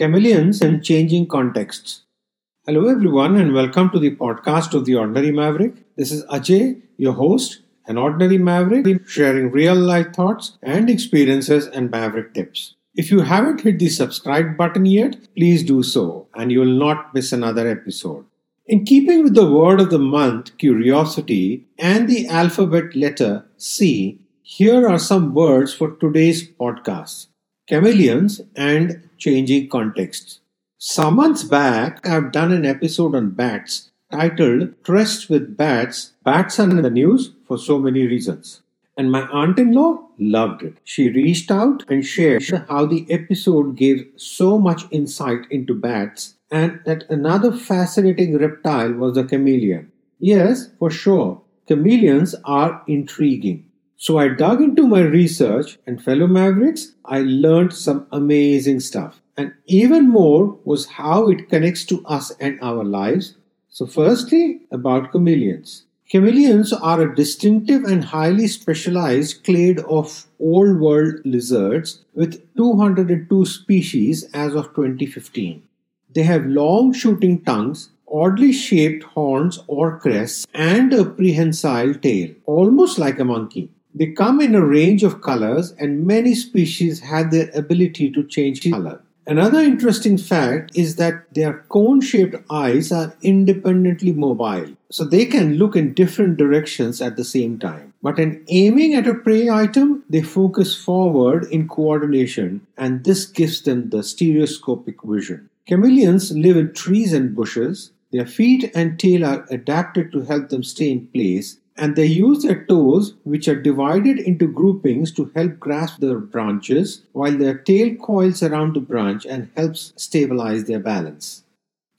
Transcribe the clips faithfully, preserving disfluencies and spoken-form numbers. Chameleons and Changing Contexts. Hello everyone and welcome to the podcast of The Ordinary Maverick. This is Ajay, your host, an ordinary maverick sharing real life thoughts and experiences and maverick tips. If you haven't hit the subscribe button yet, please do so and you will not miss another episode. In keeping with the word of the month, curiosity, and the alphabet letter C, here are some words for today's podcast. Chameleons and Changing Contexts. Some months back, I've done an episode on bats titled Stressed with Bats. Bats are in the news for so many reasons. And my aunt-in-law loved it. She reached out and shared how the episode gave so much insight into bats and that another fascinating reptile was the chameleon. Yes, for sure, chameleons are intriguing. So I dug into my research and fellow Mavericks, I learned some amazing stuff. And even more was how it connects to us and our lives. So firstly, about chameleons. Chameleons are a distinctive and highly specialized clade of old world lizards with two hundred two species as of twenty fifteen. They have long shooting tongues, oddly shaped horns or crests, and a prehensile tail, almost like a monkey. They come in a range of colors and many species have their ability to change color. Another interesting fact is that their cone-shaped eyes are independently mobile, so they can look in different directions at the same time. But in aiming at a prey item, they focus forward in coordination and this gives them the stereoscopic vision. Chameleons live in trees and bushes. Their feet and tail are adapted to help them stay in place. And they use their toes, which are divided into groupings, to help grasp the branches, while their tail coils around the branch and helps stabilize their balance.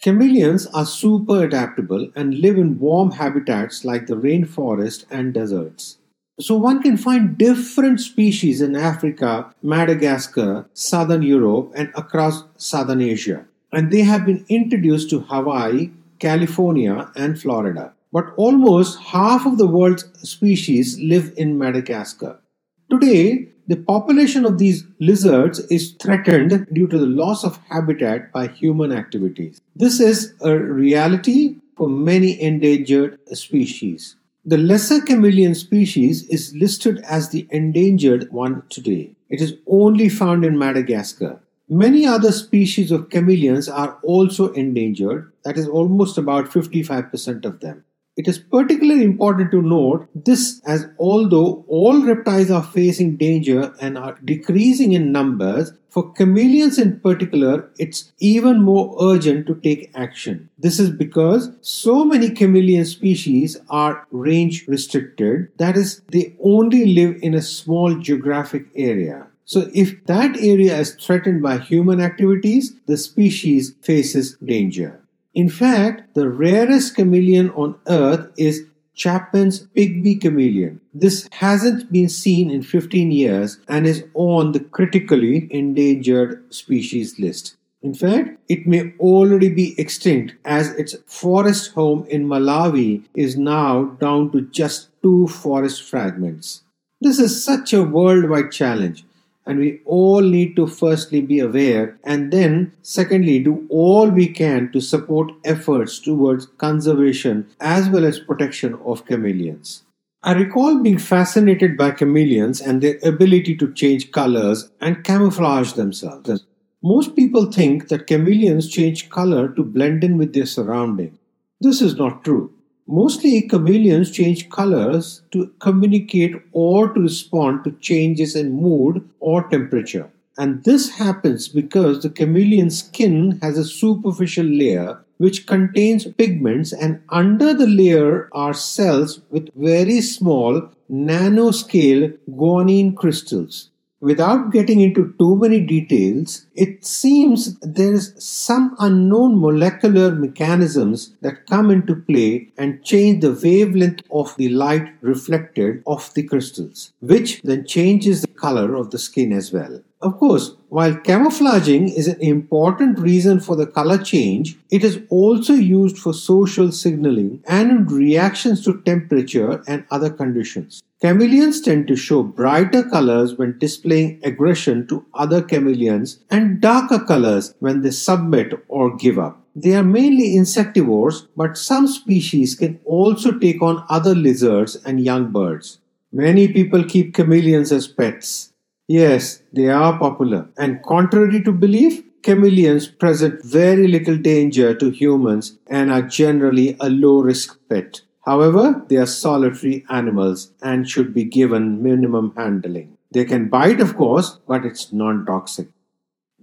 Chameleons are super adaptable and live in warm habitats like the rainforest and deserts. So one can find different species in Africa, Madagascar, Southern Europe, and across Southern Asia. And they have been introduced to Hawaii, California, and Florida. But almost half of the world's species live in Madagascar. Today, the population of these lizards is threatened due to the loss of habitat by human activities. This is a reality for many endangered species. The lesser chameleon species is listed as the endangered one today. It is only found in Madagascar. Many other species of chameleons are also endangered, that is almost about fifty-five percent of them. It is particularly important to note this as although all reptiles are facing danger and are decreasing in numbers, for chameleons in particular, it's even more urgent to take action. This is because so many chameleon species are range restricted, that is, they only live in a small geographic area. So if that area is threatened by human activities, the species faces danger. In fact, the rarest chameleon on Earth is Chapman's pygmy chameleon. This hasn't been seen in fifteen years and is on the critically endangered species list. In fact, it may already be extinct as its forest home in Malawi is now down to just two forest fragments. This is such a worldwide challenge. And we all need to firstly be aware and then secondly do all we can to support efforts towards conservation as well as protection of chameleons. I recall being fascinated by chameleons and their ability to change colors and camouflage themselves. Most people think that chameleons change color to blend in with their surroundings. This is not true. Mostly, chameleons change colors to communicate or to respond to changes in mood or temperature. And this happens because the chameleon's skin has a superficial layer which contains pigments, and under the layer are cells with very small nanoscale guanine crystals. Without getting into too many details, it seems there is some unknown molecular mechanisms that come into play and change the wavelength of the light reflected off the crystals, which then changes the color of the skin as well. Of course, while camouflaging is an important reason for the color change, it is also used for social signaling and in reactions to temperature and other conditions. Chameleons tend to show brighter colors when displaying aggression to other chameleons and darker colors when they submit or give up. They are mainly insectivores, but some species can also take on other lizards and young birds. Many people keep chameleons as pets. Yes, they are popular, and contrary to belief, chameleons present very little danger to humans and are generally a low-risk pet. However, they are solitary animals and should be given minimum handling. They can bite, of course, but it's non-toxic.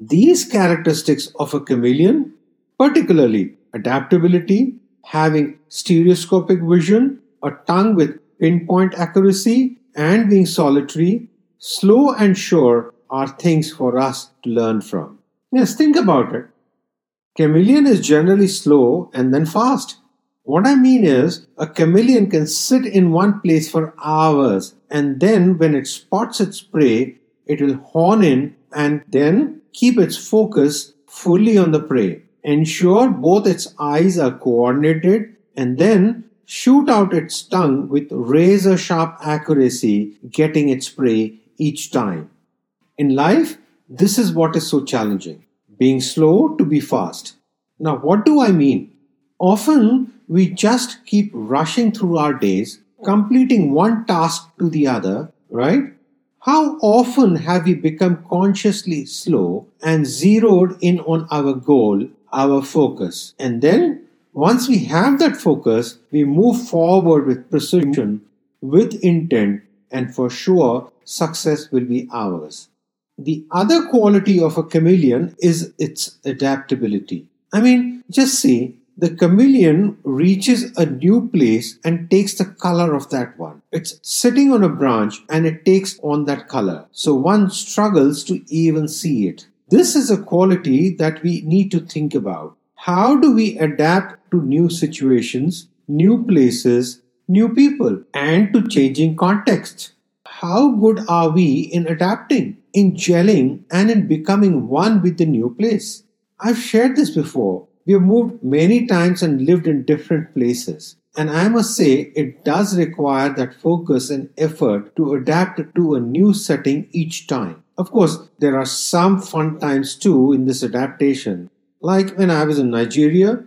These characteristics of a chameleon, particularly adaptability, having stereoscopic vision, a tongue with pinpoint accuracy, and being solitary, slow and sure, are things for us to learn from. Yes, think about it. Chameleon is generally slow and then fast. What I mean is, a chameleon can sit in one place for hours, and then when it spots its prey, it will horn in and then keep its focus fully on the prey. Ensure both its eyes are coordinated and then shoot out its tongue with razor-sharp accuracy, getting its prey each time. In life, this is what is so challenging. Being slow to be fast. Now, what do I mean? Often, we just keep rushing through our days, completing one task to the other, right? How often have we become consciously slow and zeroed in on our goal, our focus? And then, once we have that focus, we move forward with precision, with intent, and for sure, success will be ours. The other quality of a chameleon is its adaptability. I mean, just see, the chameleon reaches a new place and takes the color of that one. It's sitting on a branch and it takes on that color. So one struggles to even see it. This is a quality that we need to think about. How do we adapt to new situations, new places, new people, and to changing contexts? How good are we in adapting, in gelling, and in becoming one with the new place? I've shared this before. We have moved many times and lived in different places. And I must say, it does require that focus and effort to adapt to a new setting each time. Of course, there are some fun times too in this adaptation. Like when I was in Nigeria,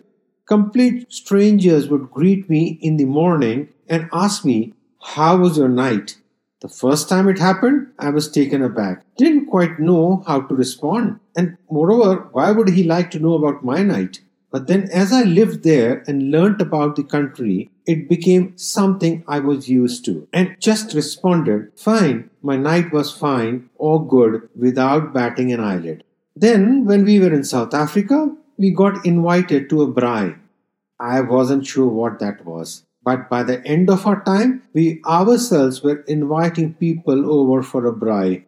complete strangers would greet me in the morning and ask me, "How was your night?" The first time it happened, I was taken aback. Didn't quite know how to respond. And moreover, why would he like to know about my night? But then as I lived there and learnt about the country, it became something I was used to. And just responded, fine, my night was fine or good without batting an eyelid. Then when we were in South Africa, we got invited to a braai. I wasn't sure what that was. But by the end of our time, we ourselves were inviting people over for a braai.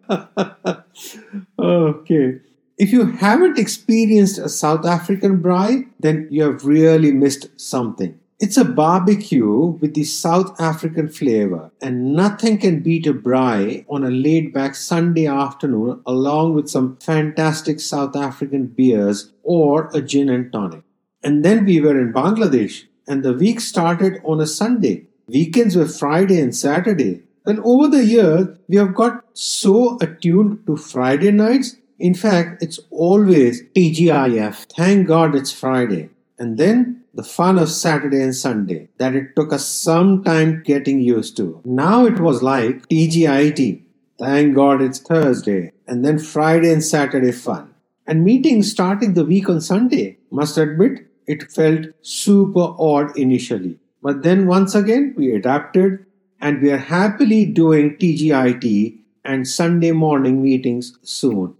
Okay. If you haven't experienced a South African braai, then you have really missed something. It's a barbecue with the South African flavor, and nothing can beat a braai on a laid-back Sunday afternoon along with some fantastic South African beers or a gin and tonic. And then we were in Bangladesh. And the week started on a Sunday. Weekends were Friday and Saturday. And over the years, we have got so attuned to Friday nights. In fact, it's always T G I F. Thank God it's Friday. And then the fun of Saturday and Sunday that it took us some time getting used to. Now it was like T G I T. Thank God it's Thursday. And then Friday and Saturday fun. And meetings starting the week on Sunday. Must admit, it felt super odd initially. But then once again, we adapted and we are happily doing T G I T and Sunday morning meetings soon.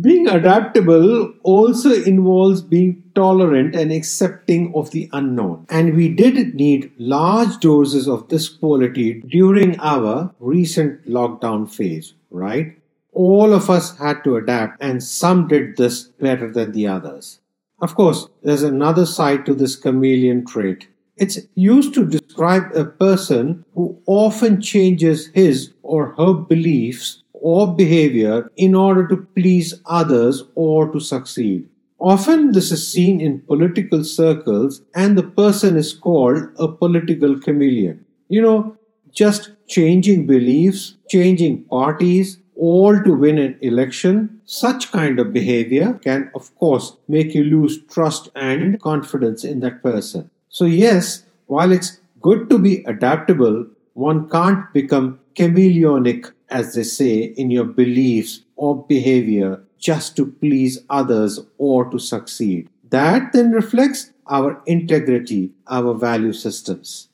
Being adaptable also involves being tolerant and accepting of the unknown. And we did need large doses of this quality during our recent lockdown phase, right? All of us had to adapt and some did this better than the others. Of course, there's another side to this chameleon trait. It's used to describe a person who often changes his or her beliefs or behavior in order to please others or to succeed. Often this is seen in political circles, and the person is called a political chameleon. You know, just changing beliefs, changing parties, all to win an election. Such kind of behavior can, of course, make you lose trust and confidence in that person. So yes, while it's good to be adaptable, one can't become chameleonic, as they say, in your beliefs or behavior just to please others or to succeed. That then reflects our integrity, our value systems.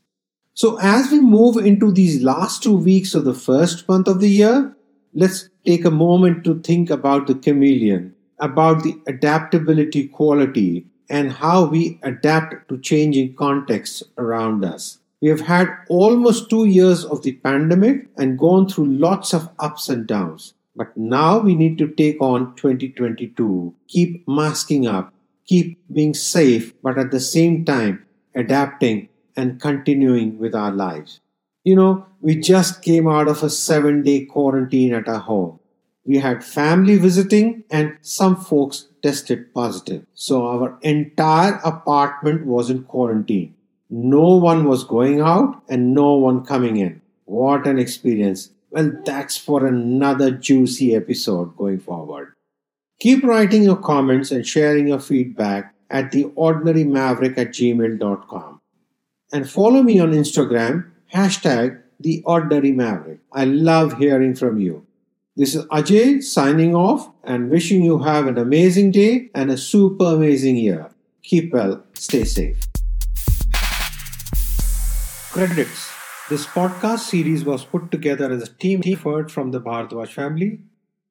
So as we move into these last two weeks of the first month of the year, let's take a moment to think about the chameleon, about the adaptability quality and how we adapt to changing contexts around us. We have had almost two years of the pandemic and gone through lots of ups and downs. But now we need to take on twenty twenty-two, keep masking up, keep being safe, but at the same time adapting and continuing with our lives. You know, we just came out of a seven-day quarantine at our home. We had family visiting and some folks tested positive. So our entire apartment was in quarantine. No one was going out and no one coming in. What an experience. Well, that's for another juicy episode going forward. Keep writing your comments and sharing your feedback at the ordinary maverick at gmail dot com. And follow me on Instagram, hashtag TheOrdinaryMaverick. I love hearing from you. This is Ajay signing off and wishing you have an amazing day and a super amazing year. Keep well, stay safe. Credits. This podcast series was put together as a team effort from the Bhardwaj family.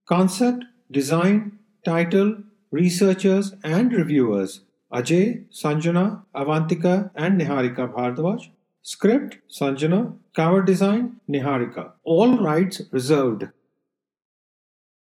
Concept, design, title, researchers and reviewers Ajay, Sanjana, Avantika and Neharika Bhardwaj. Script, Sanjana. Cover design, Neharika. All rights reserved.